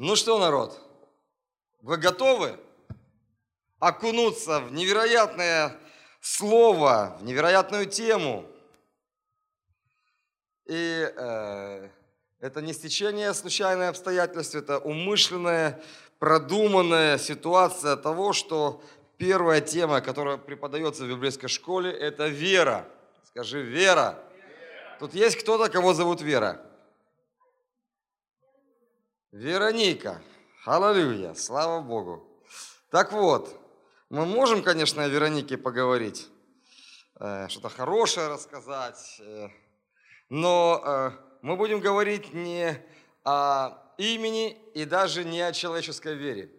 Ну что, народ, вы готовы окунуться в невероятное слово, в невероятную тему? И это не стечение случайных обстоятельств, это умышленная, продуманная ситуация того, что первая тема, которая преподается в библейской школе, это вера. Скажи, вера. Вера. Тут есть кто-то, кого зовут Вера? Вероника. Аллилуйя, слава Богу. Так вот, мы можем, конечно, о Веронике поговорить, что-то хорошее рассказать, но мы будем говорить не о имени и даже не о человеческой вере.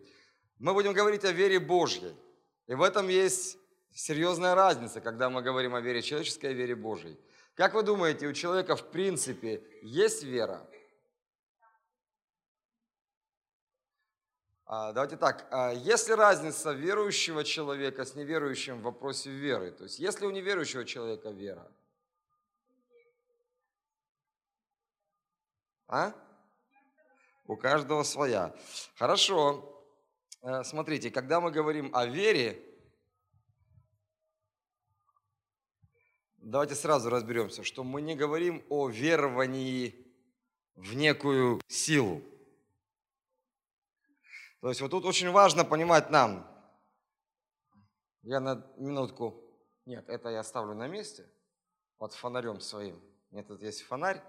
Мы будем говорить о вере Божьей. И в этом есть серьезная разница, когда мы говорим о вере человеческой и вере Божьей. Как вы думаете, у человека в принципе есть вера? Давайте так, есть ли разница верующего человека с неверующим в вопросе веры? То есть, есть ли у неверующего человека вера? А? У каждого своя. Хорошо. Смотрите, когда мы говорим о вере, давайте сразу разберемся, что мы не говорим о веровании в некую силу. То есть вот тут очень важно понимать нам. Я на минутку... Нет, это я оставлю на месте под фонарем своим. Нет, тут есть фонарь.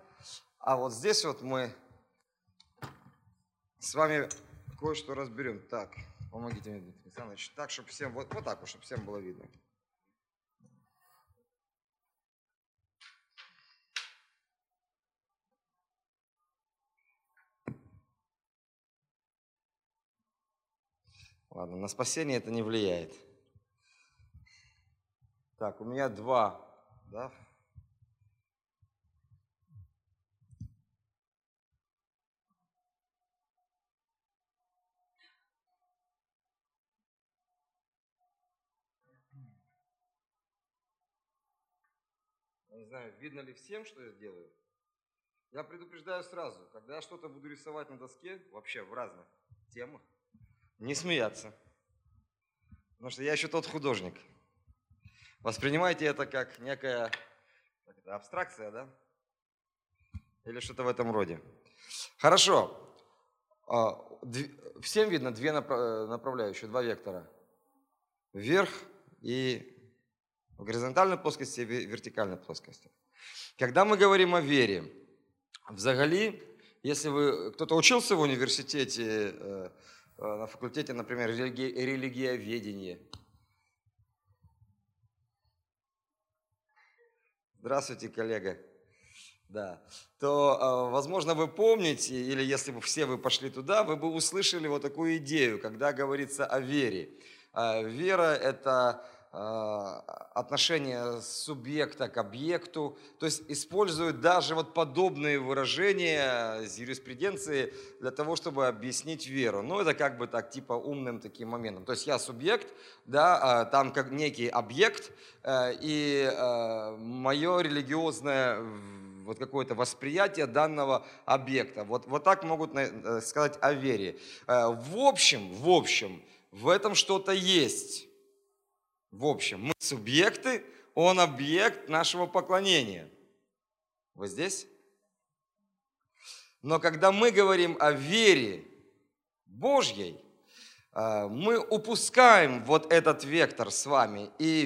А вот здесь вот мы с вами кое-что разберем. Так, помогите мне, Дмитрий Александрович. Так, чтобы всем... Вот так вот, чтобы всем было видно. Ладно, на спасение это не влияет. Так, у меня два, да? Я не знаю, видно ли всем, что я делаю. Я предупреждаю сразу, когда я что-то буду рисовать на доске, вообще в разных темах, не смеяться, потому что я еще тот художник. Воспринимайте это как некая абстракция, да? Или что-то в этом роде. Хорошо. Всем видно две направляющие, два вектора. Вверх и в горизонтальной плоскости, и в вертикальной плоскости. Когда мы говорим о вере, взагали, если вы кто-то учился в университете, на факультете, например, религиоведение. Здравствуйте, коллега. Да. То, возможно, вы помните, или если бы все вы пошли туда, вы бы услышали вот такую идею, когда говорится о вере. Вера – это отношение субъекта к объекту, то есть используют даже вот подобные выражения из юриспруденции для того, чтобы объяснить веру. Ну, это как бы так, типа умным таким моментом. То есть я субъект, да, там как некий объект, и мое религиозное вот какое-то восприятие данного объекта. Вот так могут сказать о вере. В общем, в этом что-то есть. В общем, мы субъекты, он объект нашего поклонения. Вы здесь? Но когда мы говорим о вере Божьей, мы упускаем вот этот вектор с вами. И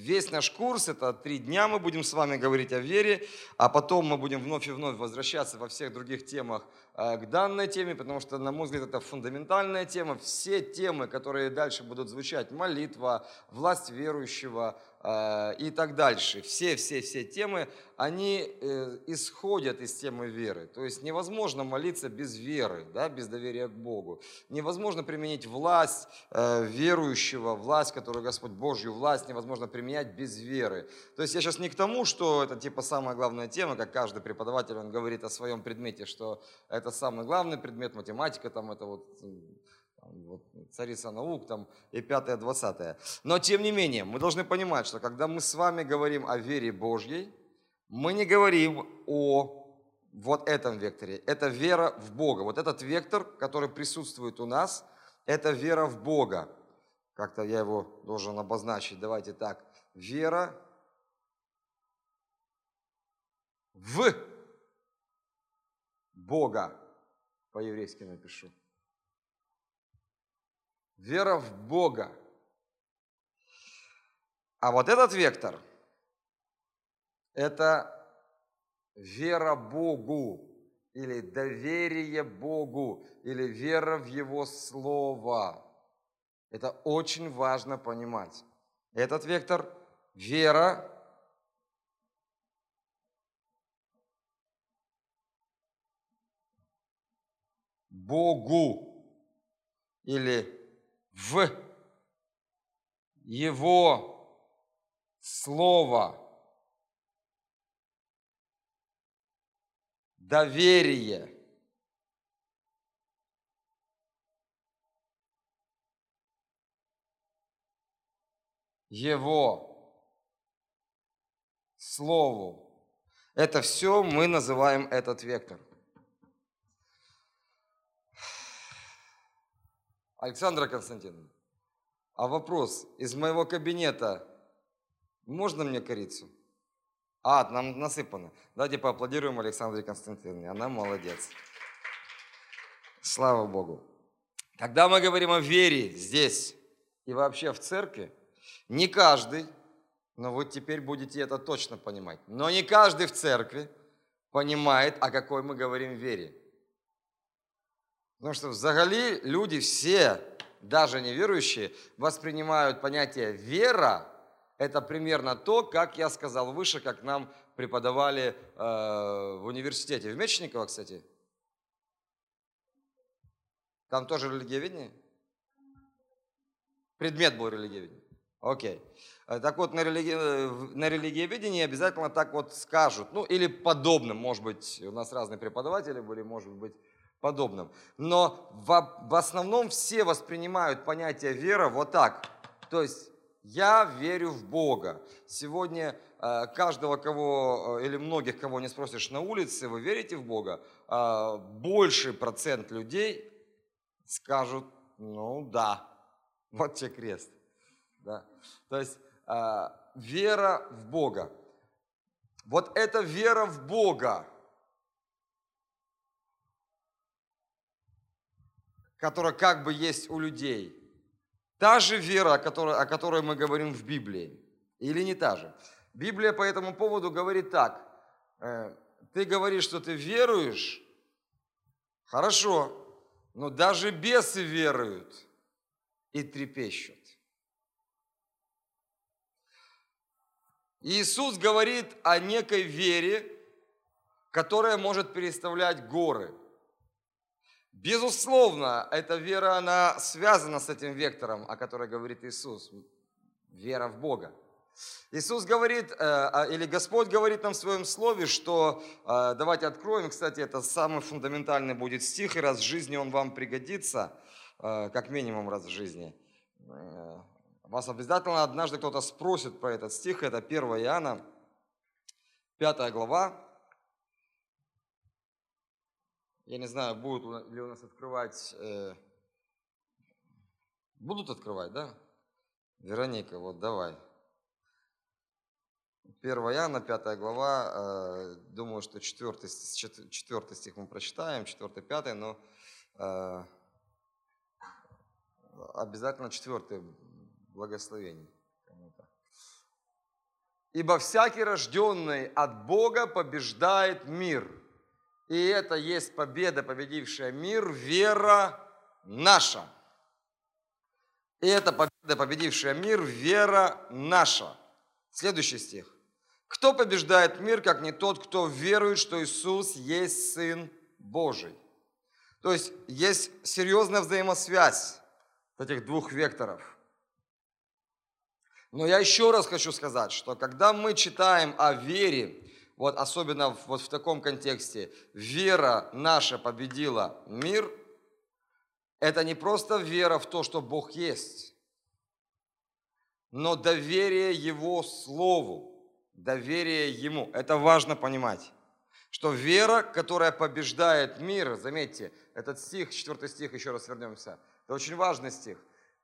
весь наш курс, это 3 дня мы будем с вами говорить о вере, а потом мы будем вновь и вновь возвращаться во всех других темах к данной теме, потому что, на мой взгляд, это фундаментальная тема. Все темы, которые дальше будут звучать, молитва, власть верующего и так дальше, все темы, они исходят из темы веры. То есть невозможно молиться без веры, да, без доверия к Богу. Невозможно применить власть верующего, власть, которую Господь, Божью власть, невозможно применять без веры. То есть я сейчас не к тому, что это типа самая главная тема, как каждый преподаватель, он говорит о своем предмете, что это самый главный предмет, математика, там это вот царица наук, там и 5-е, 20-е. Но тем не менее, мы должны понимать, что когда мы с вами говорим о вере Божьей, мы не говорим о вот этом векторе. Это вера в Бога. Вот этот вектор, который присутствует у нас, это вера в Бога. Как-то я его должен обозначить. Давайте так. Вера в Бога. По-еврейски напишу. Вера в Бога. А вот этот вектор – это вера Богу, или доверие Богу, или вера в Его Слово. Это очень важно понимать. Этот вектор – вера Богу, или в Его Слово. Доверие. Его Слову. Это все мы называем этот вектор. Александра Константиновна, а вопрос, из моего кабинета можно мне корицу? А, нам насыпано. Давайте поаплодируем Александре Константиновне. Она молодец. Слава Богу. Когда мы говорим о вере здесь и вообще в церкви, не каждый, но вот теперь будете это точно понимать, но не каждый в церкви понимает, о какой мы говорим вере. Потому что взагали люди все, даже неверующие, воспринимают понятие «вера». Это примерно то, как я сказал выше, как нам преподавали в университете. В Мечниково, кстати. Там тоже религиоведение? Предмет был религиоведение. Окей. Так вот, на религиоведении обязательно так вот скажут. Ну, или подобным, может быть, у нас разные преподаватели были, может быть, подобным. Но в основном все воспринимают понятие «вера» вот так. То есть... Я верю в Бога. Сегодня каждого, кого или многих, кого не спросишь на улице, вы верите в Бога, больший процент людей скажут, ну да, вот тебе крест. Да. То есть вера в Бога. Вот эта вера в Бога, которая как бы есть у людей, та же вера, о которой мы говорим в Библии, или не та же? Библия по этому поводу говорит так. Ты говоришь, что ты веруешь, хорошо, но даже бесы веруют и трепещут. Иисус говорит о некой вере, которая может переставлять горы. Безусловно, эта вера, она связана с этим вектором, о котором говорит Иисус. Вера в Бога. Иисус говорит, или Господь говорит нам в Своем Слове, что, давайте откроем, кстати, это самый фундаментальный будет стих, и раз в жизни он вам пригодится, как минимум раз в жизни. Вас обязательно однажды кто-то спросит про этот стих, это 1 Иоанна, 5 глава. Я не знаю, будут ли у нас открывать... Будут открывать, да? Вероника, вот давай. 1 Иоанна, 5 глава. Думаю, что 4 стих мы прочитаем, 4, 5, но обязательно 4 благословение. «Ибо всякий, рожденный от Бога, побеждает мир». И это есть победа, победившая мир, вера наша. И это победа, победившая мир, вера наша. Следующий стих. «Кто побеждает мир, как не тот, кто верует, что Иисус есть Сын Божий?» То есть есть серьезная взаимосвязь этих двух векторов. Но я еще раз хочу сказать, что когда мы читаем о вере, вот особенно вот в таком контексте, вера наша победила мир, это не просто вера в то, что Бог есть, но доверие Его Слову, доверие Ему. Это важно понимать, что вера, которая побеждает мир, заметьте, этот стих, 4 стих, еще раз вернемся, это очень важный стих.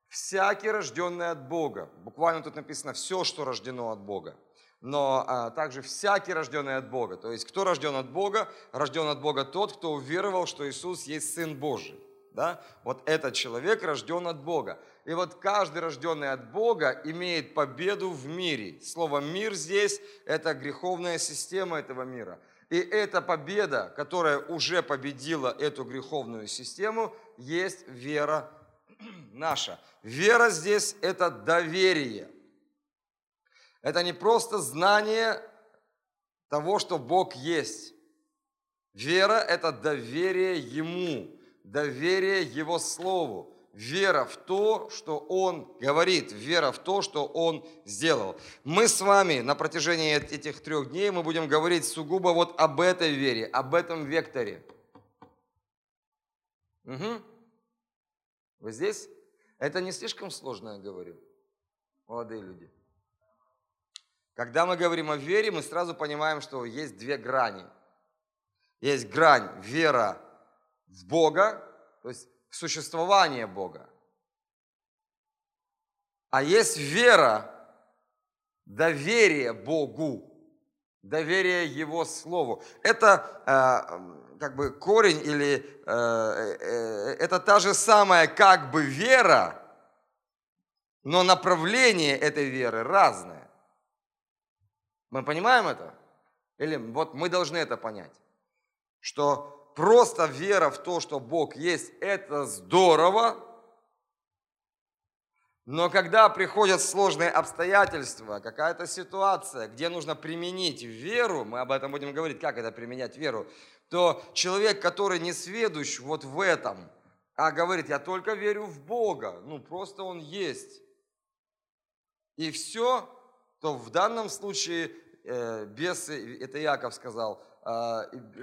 Всякий, рожденный от Бога, буквально тут написано все, что рождено от Бога, но также всякий, рожденный от Бога, то есть кто рожден от Бога тот, кто уверовал, что Иисус есть Сын Божий. Да? Вот этот человек рожден от Бога. И вот каждый, рожденный от Бога, имеет победу в мире. Слово «мир» здесь – это греховная система этого мира. И эта победа, которая уже победила эту греховную систему, есть вера наша. Вера здесь – это доверие. Это не просто знание того, что Бог есть. Вера – это доверие Ему. Доверие Его Слову, вера в то, что Он говорит, вера в то, что Он сделал. Мы с вами на протяжении этих 3 дней мы будем говорить сугубо вот об этой вере, об этом векторе. Угу. Вы здесь? Это не слишком сложно, я говорю, молодые люди. Когда мы говорим о вере, мы сразу понимаем, что есть 2 грани. Есть грань вера в Бога, то есть в существование Бога. А есть вера, доверие Богу, доверие Его Слову. Это как бы корень или это та же самая как бы вера, но направление этой веры разное. Мы понимаем это? Или вот мы должны это понять, что просто вера в то, что Бог есть, это здорово, но когда приходят сложные обстоятельства, какая-то ситуация, где нужно применить веру, мы об этом будем говорить, как это применять веру, то человек, который не сведущ вот в этом, а говорит, я только верю в Бога, ну просто Он есть, и все, то в данном случае бесы, это Яков сказал,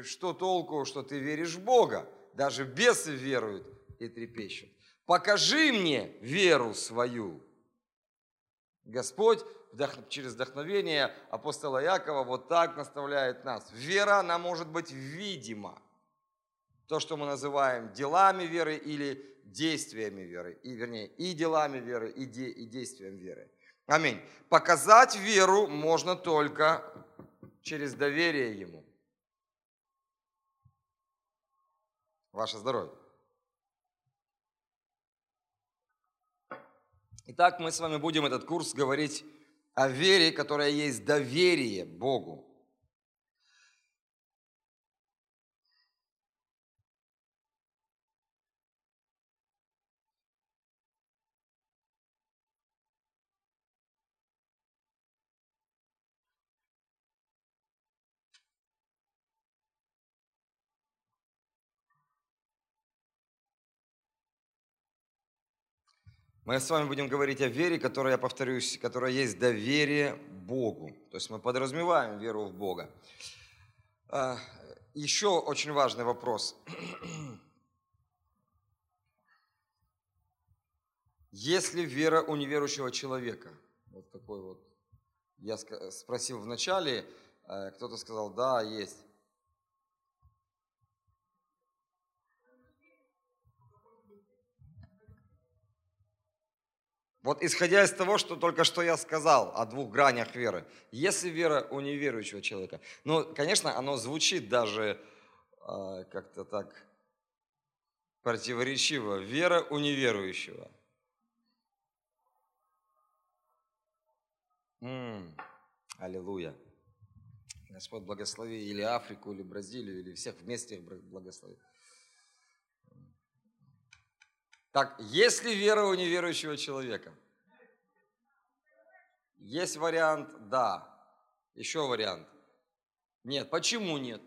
что толку, что ты веришь в Бога? Даже бесы веруют и трепещут. Покажи мне веру свою. Господь через вдохновение апостола Якова вот так наставляет нас. Вера, она может быть видима. То, что мы называем делами веры или действиями веры. И, вернее, и делами веры, и действием веры. Аминь. Показать веру можно только через доверие Ему. Ваше здоровье. Итак, мы с вами будем этот курс говорить о вере, которая есть доверие Богу. Мы с вами будем говорить о вере, которая, я повторюсь, которая есть доверие Богу. То есть мы подразумеваем веру в Бога. Еще очень важный вопрос. Если вера у неверующего человека, вот такой вот, я спросил в начале, кто-то сказал, да, есть. Вот исходя из того, что только что я сказал о 2 гранях веры, если вера у неверующего человека, ну, конечно, оно звучит даже как-то так противоречиво. Вера у неверующего. Аллилуйя. Господь благослови или Африку, или Бразилию, или всех вместе благослови. Так, есть ли вера у неверующего человека? Есть вариант, да. Еще вариант. Нет. Почему нет?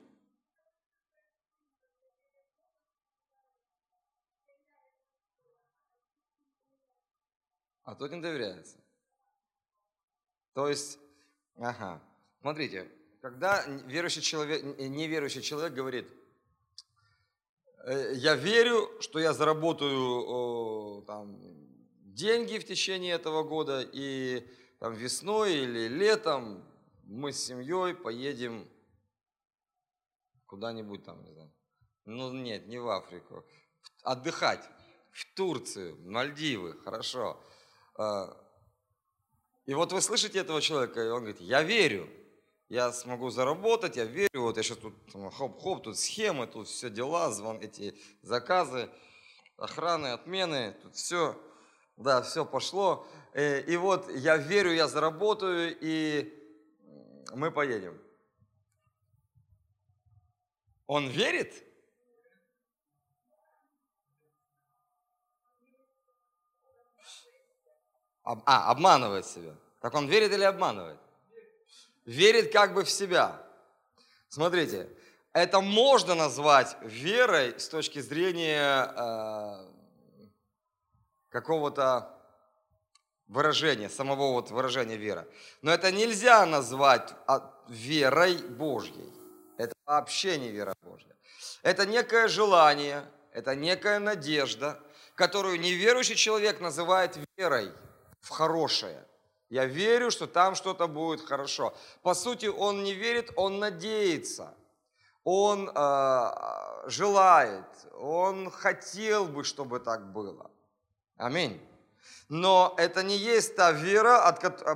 А тот не доверяется. То есть, ага. Смотрите, когда неверующий человек говорит, я верю, что я заработаю там, деньги в течение этого года, и там, весной или летом мы с семьей поедем куда-нибудь там, не знаю. Ну нет, не в Африку. Отдыхать в Турцию, Мальдивы, хорошо. И вот вы слышите этого человека, и он говорит: я верю, я смогу заработать, я верю, вот я сейчас тут хоп-хоп, тут схемы, тут все дела, эти заказы, охраны, отмены, тут все, да, все пошло. И вот я верю, я заработаю, и мы поедем. Он верит? Обманывает себя. Так он верит или обманывает? Верит как бы в себя. Смотрите, это можно назвать верой с точки зрения какого-то выражения, самого вот выражения вера. Но это нельзя назвать верой Божьей. Это вообще не вера Божья. Это некое желание, это некая надежда, которую неверующий человек называет верой в хорошее. Я верю, что там что-то будет хорошо. По сути, он не верит, он надеется, он желает, он хотел бы, чтобы так было. Аминь. Но это не есть та вера,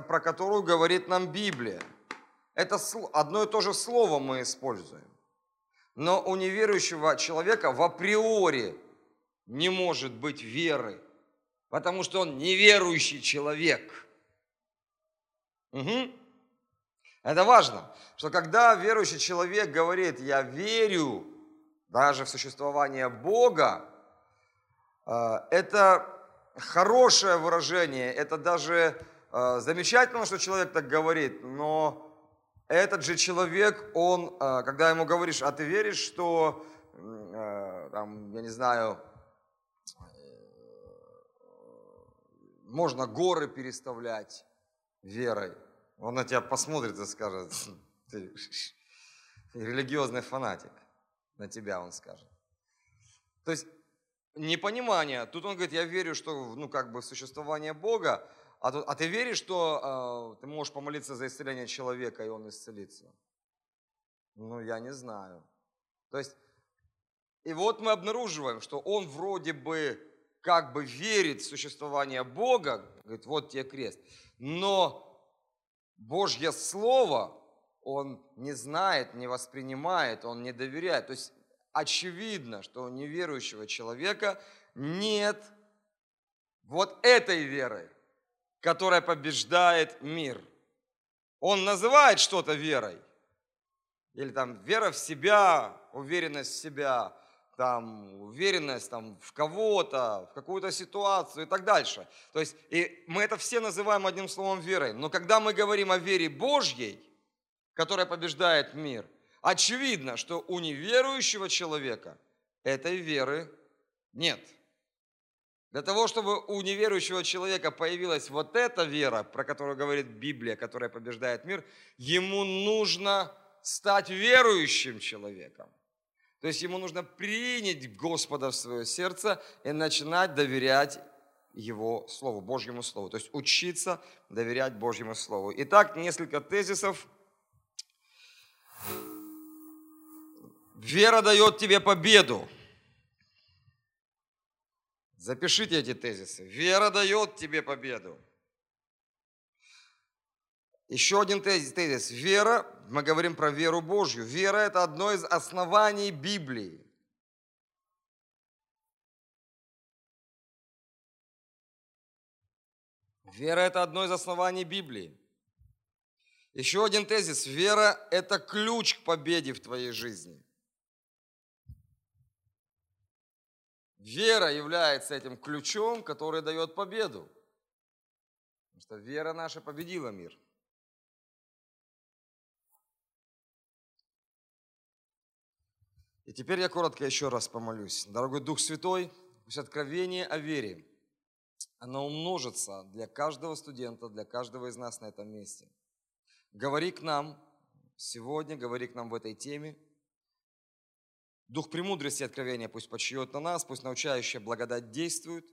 про которую говорит нам Библия. Это одно и то же слово мы используем. Но у неверующего человека в априори не может быть веры, потому что он неверующий человек. Угу. Это важно, что когда верующий человек говорит: я верю даже в существование Бога, это хорошее выражение, это даже замечательно, что человек так говорит, но этот же человек, он, когда ему говоришь: а ты веришь, что, там, я не знаю, можно горы переставлять верой. Он на тебя посмотрит и скажет: ты религиозный фанатик. На тебя он скажет. То есть непонимание. Тут он говорит: я верю, что, ну, как бы в существование Бога, а ты веришь, что ты можешь помолиться за исцеление человека, и он исцелится? Ну, я не знаю. То есть, и вот мы обнаруживаем, что он вроде бы как бы верит в существование Бога, говорит: вот тебе крест, но Божье Слово он не знает, не воспринимает, он не доверяет. То есть очевидно, что у неверующего человека нет вот этой веры, которая побеждает мир. Он называет что-то верой, или там вера в себя, уверенность в себя, там, уверенность там, в кого-то, в какую-то ситуацию и так дальше. То есть и мы это все называем одним словом верой. Но когда мы говорим о вере Божьей, которая побеждает мир, очевидно, что у неверующего человека этой веры нет. Для того, чтобы у неверующего человека появилась вот эта вера, про которую говорит Библия, которая побеждает мир, ему нужно стать верующим человеком. То есть ему нужно принять Господа в свое сердце и начинать доверять Его Слову, Божьему Слову. То есть учиться доверять Божьему Слову. Итак, несколько тезисов. Вера дает тебе победу. Запишите эти тезисы. Вера дает тебе победу. Еще один тезис. Вера, мы говорим про веру Божью. Вера – это одно из оснований Библии. Вера – это одно из оснований Библии. Еще один тезис. Вера – это ключ к победе в твоей жизни. Вера является этим ключом, который дает победу. Потому что вера наша победила мир. И теперь я коротко еще раз помолюсь. Дорогой Дух Святой, пусть откровение о вере, оно умножится для каждого студента, для каждого из нас на этом месте. Говори к нам сегодня, говори к нам в этой теме. Дух премудрости и откровения пусть почиет на нас, пусть научающая благодать действует.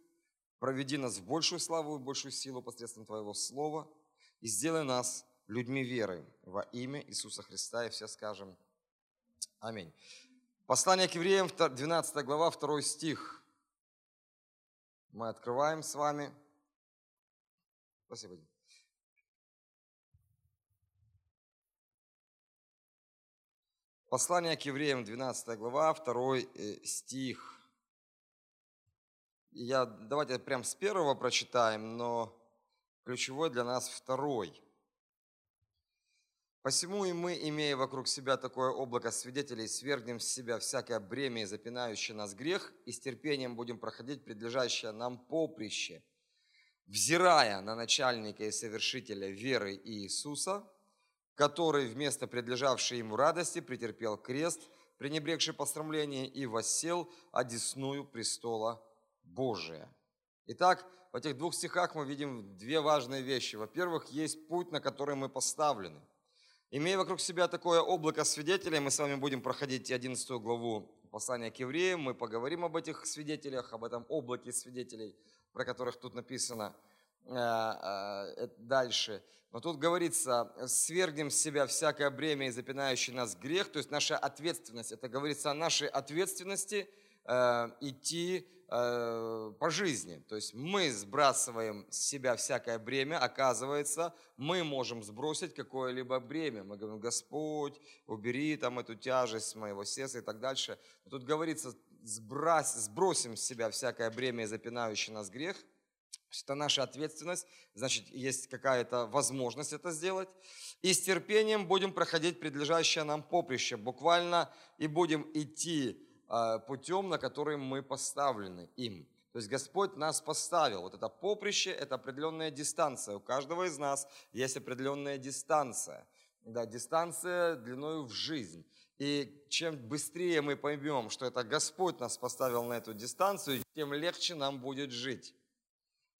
Проведи нас в большую славу и большую силу посредством Твоего Слова и сделай нас людьми веры во имя Иисуса Христа. И все скажем Аминь. Послание к евреям, 12 глава, 2 стих. Мы открываем с вами. Спасибо. Послание к евреям, 12 глава, 2 стих. Давайте прям с первого прочитаем, но ключевой для нас второй. «Посему и мы, имея вокруг себя такое облако свидетелей, свергнем с себя всякое бремя и запинающий нас грех, и с терпением будем проходить предлежащее нам поприще, взирая на начальника и совершителя веры Иисуса, который вместо предлежавшей ему радости претерпел крест, пренебрегший посрамление, и воссел одесную престола Божия». Итак, в этих двух стихах мы видим две важные вещи. Во-первых, есть путь, на который мы поставлены. Имея вокруг себя такое облако свидетелей, мы с вами будем проходить 11 главу послания к евреям, мы поговорим об этих свидетелях, об этом облаке свидетелей, про которых тут написано дальше. Но тут говорится, свергнем с себя всякое бремя и запинающий нас грех, то есть наша ответственность. Это говорится о нашей ответственности идти по жизни. То есть мы сбрасываем с себя всякое бремя, оказывается, мы можем сбросить какое-либо бремя. Мы говорим, Господь, убери там эту тяжесть с моего сердца и так дальше. Но тут говорится, сбросим с себя всякое бремя и запинающий нас грех. Это наша ответственность, значит, есть какая-то возможность это сделать. И с терпением будем проходить предлежащее нам поприще, буквально, и будем идти путем, на который мы поставлены им. То есть Господь нас поставил. Вот это поприще, это определенная дистанция. У каждого из нас есть определенная дистанция. Да, дистанция длиною в жизнь. И чем быстрее мы поймем, что это Господь нас поставил на эту дистанцию, тем легче нам будет жить.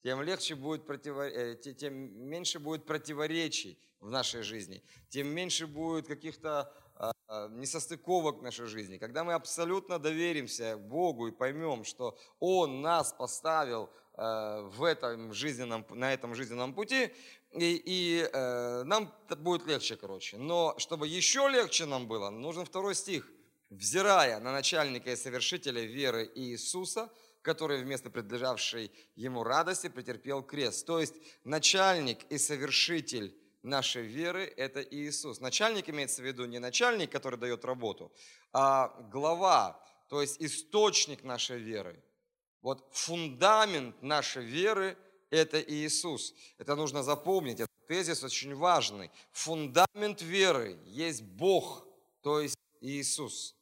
Тем меньше будет противоречий в нашей жизни, тем меньше будет каких-то несостыковок в нашей жизни. Когда мы абсолютно доверимся Богу и поймем, что Он нас поставил на этом жизненном пути, и нам будет легче, короче. Но чтобы еще легче нам было, нужен второй стих. «Взирая на начальника и совершителя веры Иисуса, который вместо предлежавшей ему радости претерпел крест». То есть начальник и совершитель нашей веры – это Иисус. Начальник имеется в виду не начальник, который дает работу, а глава, то есть источник нашей веры. Вот фундамент нашей веры – это Иисус. Это нужно запомнить, этот тезис очень важный. Фундамент веры есть Бог, то есть Иисус.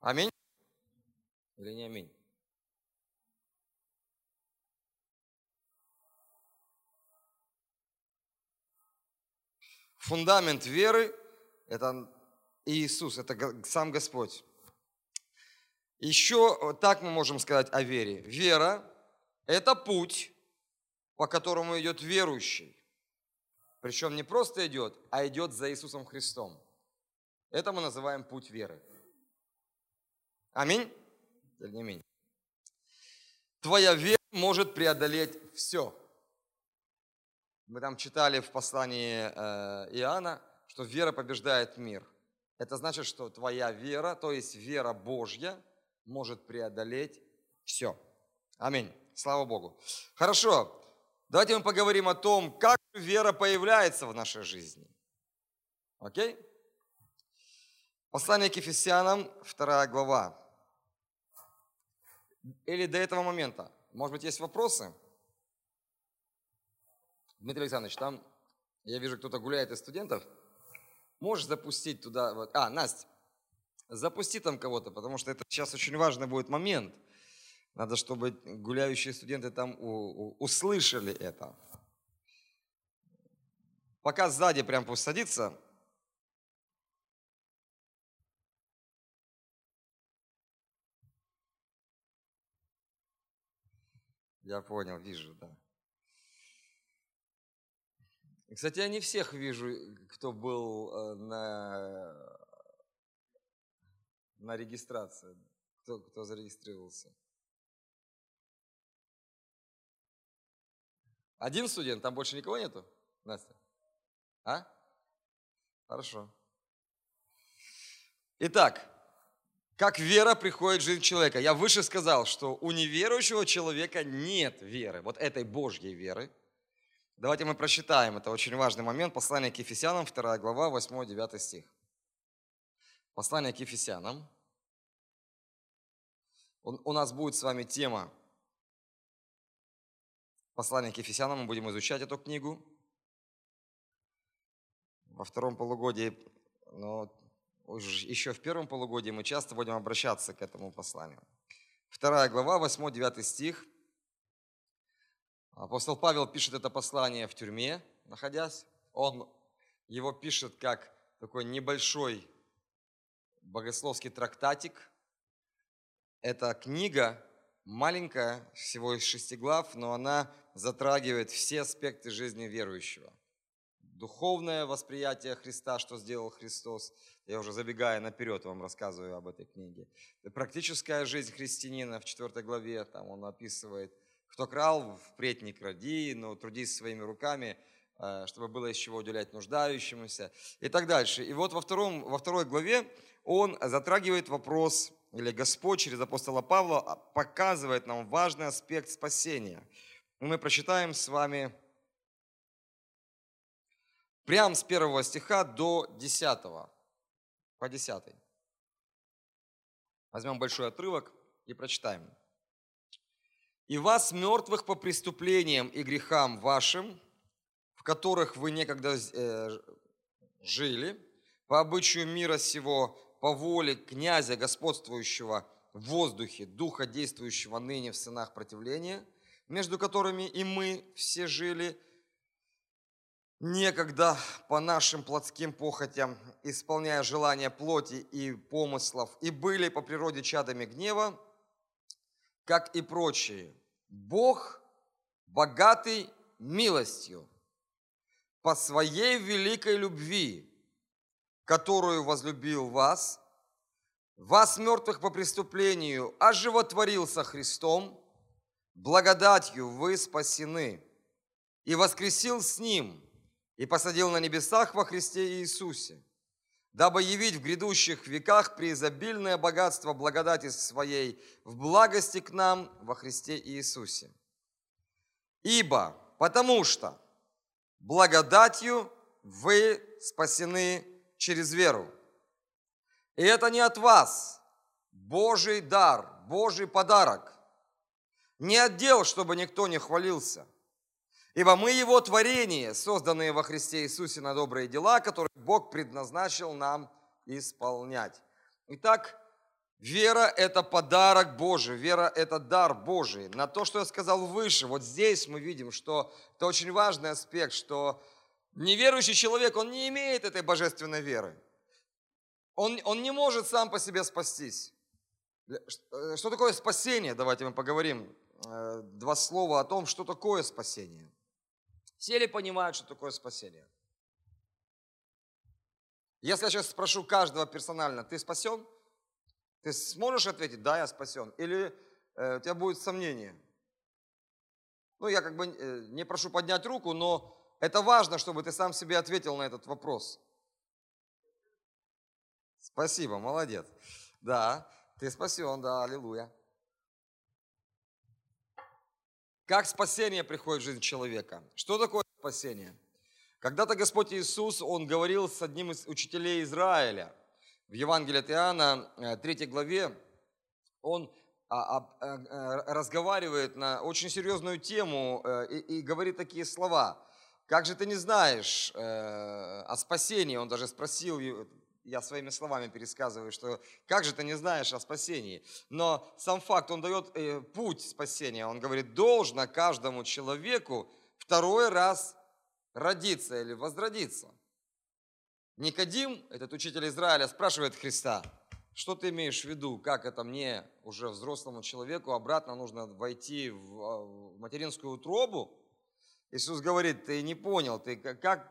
Аминь? Или не аминь? Фундамент веры – это Иисус, это сам Господь. Еще так мы можем сказать о вере. Вера – это путь, по которому идет верующий. Причем не просто идет, а идет за Иисусом Христом. Это мы называем путь веры. Аминь? Или не аминь? Твоя вера может преодолеть все. Мы там читали в послании Иоанна, что вера побеждает мир. Это значит, что твоя вера, то есть вера Божья, может преодолеть все. Аминь. Слава Богу. Хорошо. Давайте мы поговорим о том, как вера появляется в нашей жизни. Окей? Послание к Ефесянам, 2 глава. Или до этого момента. Может быть, есть вопросы? Дмитрий Александрович, там, я вижу, кто-то гуляет из студентов. Можешь запустить туда? Вот. Настя, запусти там кого-то, потому что это сейчас очень важный будет момент. Надо, чтобы гуляющие студенты там услышали это. Пока сзади прям пусть садится. Я понял, вижу, да. Кстати, я не всех вижу, кто был на регистрации, кто зарегистрировался. Один студент, там больше никого нету, Настя? Хорошо. Итак, как вера приходит в жизнь человека. Я выше сказал, что у неверующего человека нет веры, вот этой Божьей веры. Давайте мы прочитаем, это очень важный момент, послание к Ефесянам, 2 глава, 8-9 стих. Послание к Ефесянам. У нас будет с вами тема «Послание к Ефесянам», мы будем изучать эту книгу. Во втором полугодии, но еще в первом полугодии мы часто будем обращаться к этому посланию. 2 глава, 8-9 стих. Апостол Павел пишет это послание в тюрьме, находясь. Он его пишет как такой небольшой богословский трактатик. Эта книга маленькая, всего из 6 глав, но она затрагивает все аспекты жизни верующего. Духовное восприятие Христа, что сделал Христос. Я уже забегая наперед вам рассказываю об этой книге. Практическая жизнь христианина в 4 главе, там он описывает, кто крал, впредь не кради, но трудись своими руками, чтобы было из чего уделять нуждающемуся и так дальше. И вот во второй главе он затрагивает вопрос, или Господь через апостола Павла показывает нам важный аспект спасения. Мы прочитаем с вами прямо с 1 стиха до 10, по 10. Возьмем большой отрывок и прочитаем. «И вас, мертвых по преступлениям и грехам вашим, в которых вы некогда жили, по обычаю мира сего, по воле князя, господствующего в воздухе, духа, действующего ныне в сынах противления, между которыми и мы все жили, некогда по нашим плотским похотям, исполняя желания плоти и помыслов, и были по природе чадами гнева, как и прочие. Бог, богатый милостью, по своей великой любви, которую возлюбил вас, вас, мертвых по преступлению, оживотворился Христом, благодатью вы спасены, и воскресил с Ним, и посадил на небесах во Христе Иисусе, дабы явить в грядущих веках преизобильное богатство благодати Своей в благости к нам во Христе Иисусе. Ибо, потому что благодатью вы спасены через веру. И это не от вас, Божий дар, Божий подарок, не от дел, чтобы никто не хвалился. Ибо мы Его творение, созданные во Христе Иисусе на добрые дела, которые Бог предназначил нам исполнять. Итак, вера – это подарок Божий, вера – это дар Божий. На то, что я сказал выше, вот здесь мы видим, что это очень важный аспект, что неверующий человек, он не имеет этой божественной веры. Он не может сам по себе спастись. Что такое спасение? Давайте мы поговорим два слова о том, что такое спасение. Все ли понимают, что такое спасение? Если я сейчас спрошу каждого персонально, ты спасен? Ты сможешь ответить, да, я спасен? Или у тебя будет сомнение? Ну, я как бы не прошу поднять руку, но это важно, чтобы ты сам себе ответил на этот вопрос. Спасибо, молодец. Да, ты спасен, да, аллилуйя. Как спасение приходит в жизнь человека? Что такое спасение? Когда-то Господь Иисус, Он говорил с одним из учителей Израиля. В Евангелии от Иоанна, 3 главе, Он разговаривает на очень серьезную тему и говорит такие слова. «Как же ты не знаешь о спасении?» Он даже спросил, я своими словами пересказываю, что «как же ты не знаешь о спасении?» Но сам факт, он дает путь спасения. Он говорит, должно каждому человеку второй раз родиться или возродиться. Никодим, этот учитель Израиля, спрашивает Христа, что ты имеешь в виду, как это мне, уже взрослому человеку, обратно нужно войти в материнскую утробу? Иисус говорит, ты не понял,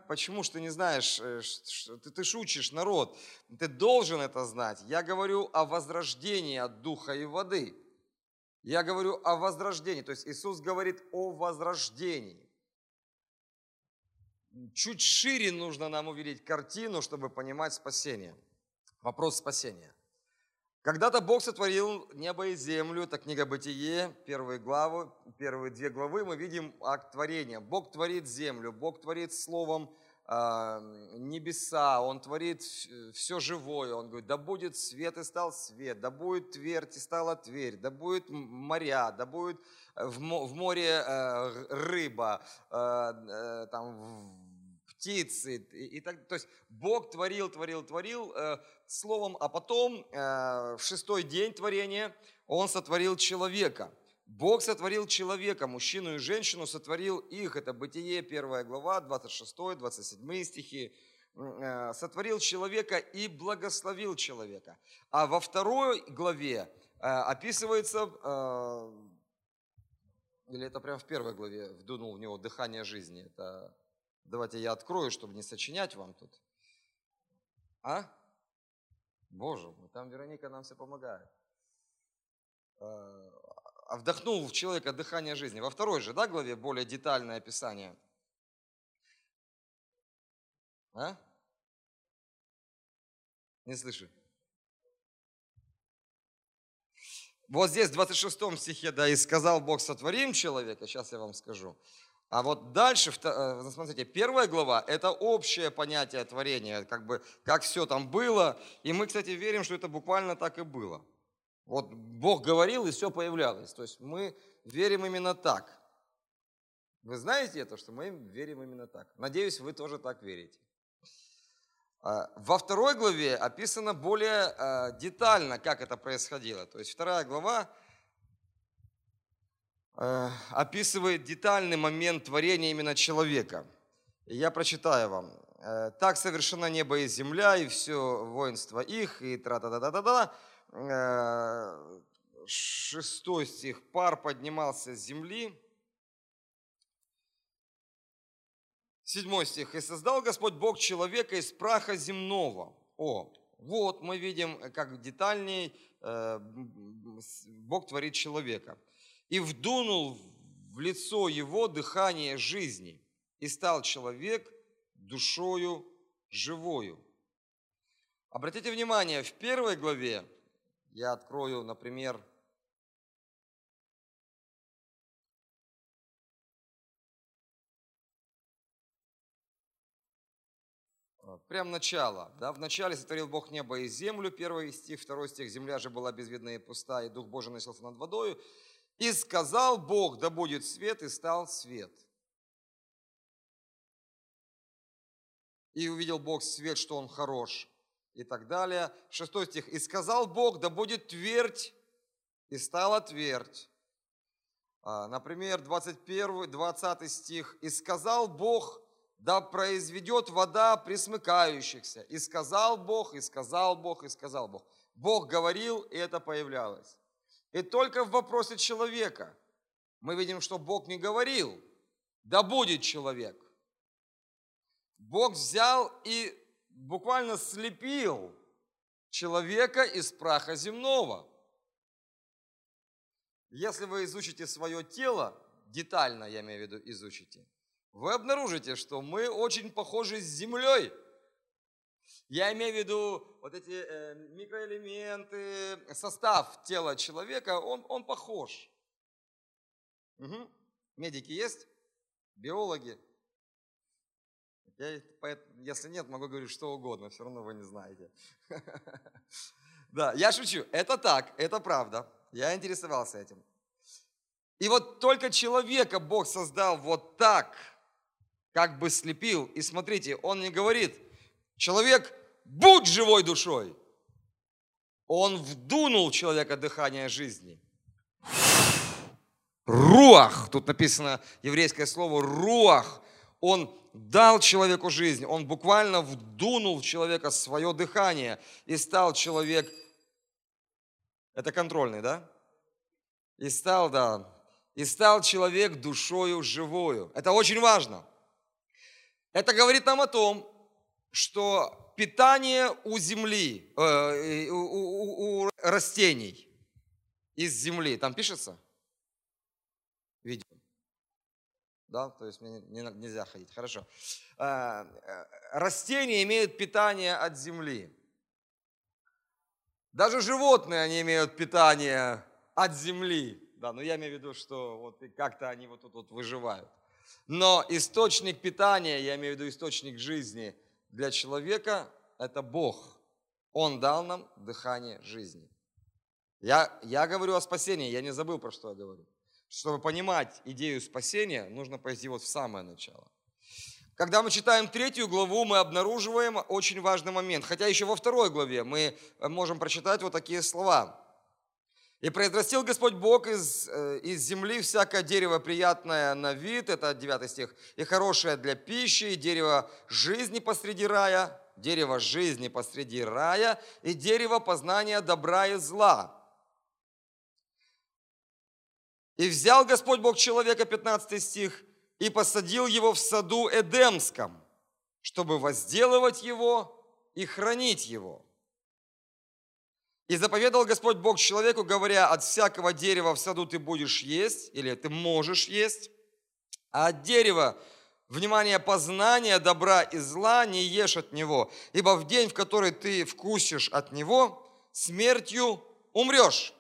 почему же ты не знаешь, ты шутишь, народ, ты должен это знать. Я говорю о возрождении от духа и воды. Я говорю о возрождении, то есть Иисус говорит о возрождении. Чуть шире нужно нам увидеть картину, чтобы понимать спасение. Вопрос спасения. Когда-то Бог сотворил небо и землю, это книга Бытие, первые две главы мы видим акт творения. Бог творит землю, Бог творит словом небеса, Он творит все живое. Он говорит, да будет свет и стал свет, да будет твердь и стала твердь, да будет моря, да будет в море рыба, там, птицы, и так, то есть Бог творил словом, а потом в шестой день творения Он сотворил человека. Бог сотворил человека, мужчину и женщину, сотворил их, это Бытие, 1 глава, 26-27 стихи, сотворил человека и благословил человека. А во второй главе описывается, или это прямо в первой главе, вдунул в него дыхание жизни, это... Давайте я открою, чтобы не сочинять вам тут. А? Боже мой, там Вероника нам все помогает. Вдохнул в человека дыхание жизни. Во второй же, да, главе более детальное описание? А? Не слышу. Вот здесь, в 26 стихе, да, и сказал Бог, сотворим человека, сейчас я вам скажу. А вот дальше, смотрите, первая глава – это общее понятие творения, как бы, как все там было. И мы, кстати, верим, что это буквально так и было. Вот Бог говорил, и все появлялось. То есть мы верим именно так. Вы знаете это, что мы верим именно так? Надеюсь, вы тоже так верите. Во второй главе описано более детально, как это происходило. То есть вторая глава описывает детальный момент творения именно человека. И я прочитаю вам. «Так совершено небо и земля, и все воинство их, и тра-та-та-та-та-та». 6 стих. «Пар поднимался с земли». 7 стих. «И создал Господь Бог человека из праха земного». О, вот мы видим, как детальней Бог творит человека. И вдунул в лицо его дыхание жизни, и стал человек душою живою. Обратите внимание, в первой главе, я открою, например, прям начало. Да? «Вначале сотворил Бог небо и землю», 1 стих, 2 стих, «Земля же была безвидна и пуста, и Дух Божий носился над водою. И сказал Бог, да будет свет, и стал свет. И увидел Бог свет, что он хорош». И так далее. 6 стих. «И сказал Бог, да будет твердь, и стала твердь». Например, 20 стих. «И сказал Бог, да произведет вода пресмыкающихся». И сказал Бог, и сказал Бог, и сказал Бог. Бог говорил, и это появлялось. И только в вопросе человека мы видим, что Бог не говорил, да будет человек. Бог взял и буквально слепил человека из праха земного. Если вы изучите свое тело, детально, я имею в виду, изучите, вы обнаружите, что мы очень похожи с землей. Я имею в виду вот эти микроэлементы, состав тела человека, он похож. Угу. Медики есть? Биологи? Если нет, могу говорить что угодно, все равно вы не знаете. Да, я шучу. Это так, это правда. Я интересовался этим. И вот только человека Бог создал вот так, как бы слепил. И смотрите, он не говорит: «Человек, будь живой душой!» Он вдунул в человека дыхание жизни. Руах, тут написано еврейское слово руах. Он дал человеку жизнь, он буквально вдунул в человека свое дыхание. И стал человек, это контрольный, да? И стал человек душою живою. Это очень важно. Это говорит нам о том, что питание у земли, у растений из земли, там пишется? Видео. Да, то есть мне нельзя ходить, хорошо. Растения имеют питание от земли. Даже животные, они имеют питание от земли. Да, но я имею в виду, что вот как-то они вот тут вот выживают. Но источник питания, я имею в виду источник жизни для человека, это Бог. Он дал нам дыхание жизни. Я говорю о спасении, я не забыл, про что я говорю. Чтобы понимать идею спасения, нужно пойти вот в самое начало. Когда мы читаем 3 главу, мы обнаруживаем очень важный момент. Хотя еще во 2 главе мы можем прочитать вот такие слова. «И произрастил Господь Бог из земли всякое дерево, приятное на вид», это 9 стих, «и хорошее для пищи, и дерево жизни посреди рая, и дерево познания добра и зла». «И взял Господь Бог человека», 15 стих, «и посадил его в саду Эдемском, чтобы возделывать его и хранить его». «И заповедал Господь Бог человеку, говоря, от всякого дерева в саду ты будешь есть, или ты можешь есть, а от дерева, внимание, познания добра и зла не ешь от него, ибо в день, в который ты вкусишь от него, смертью умрешь».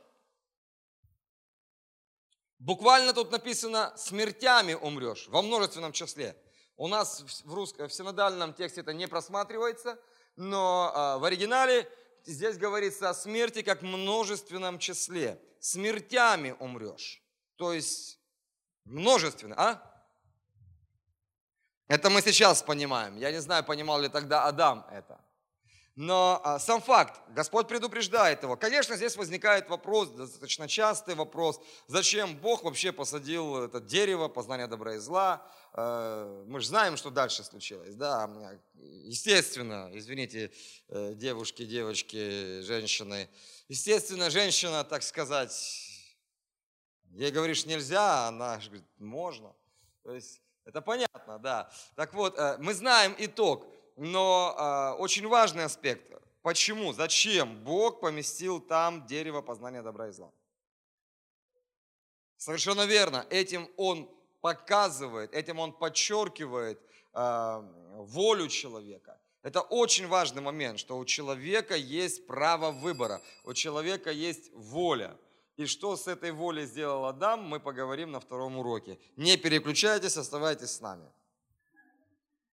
Буквально тут написано «смертями умрешь» во множественном числе. У нас в синодальном тексте это не просматривается, но в оригинале здесь говорится о смерти как множественном числе. «Смертями умрешь». То есть множественно, а? Это мы сейчас понимаем. Я не знаю, понимал ли тогда Адам это. Но сам факт, Господь предупреждает его. Конечно, здесь возникает вопрос, достаточно частый вопрос, зачем Бог вообще посадил это дерево, познание добра и зла. Мы же знаем, что дальше случилось. Да? Естественно, извините, девушки, девочки, женщины. Естественно, женщина, так сказать, ей говоришь нельзя, она говорит, можно. То есть это понятно, да. Так вот, мы знаем итог. Но очень важный аспект. Почему, зачем Бог поместил там дерево познания добра и зла? Совершенно верно. Этим Он показывает, этим Он подчеркивает волю человека. Это очень важный момент, что у человека есть право выбора, у человека есть воля. И что с этой волей сделал Адам, мы поговорим на 2 уроке. Не переключайтесь, оставайтесь с нами.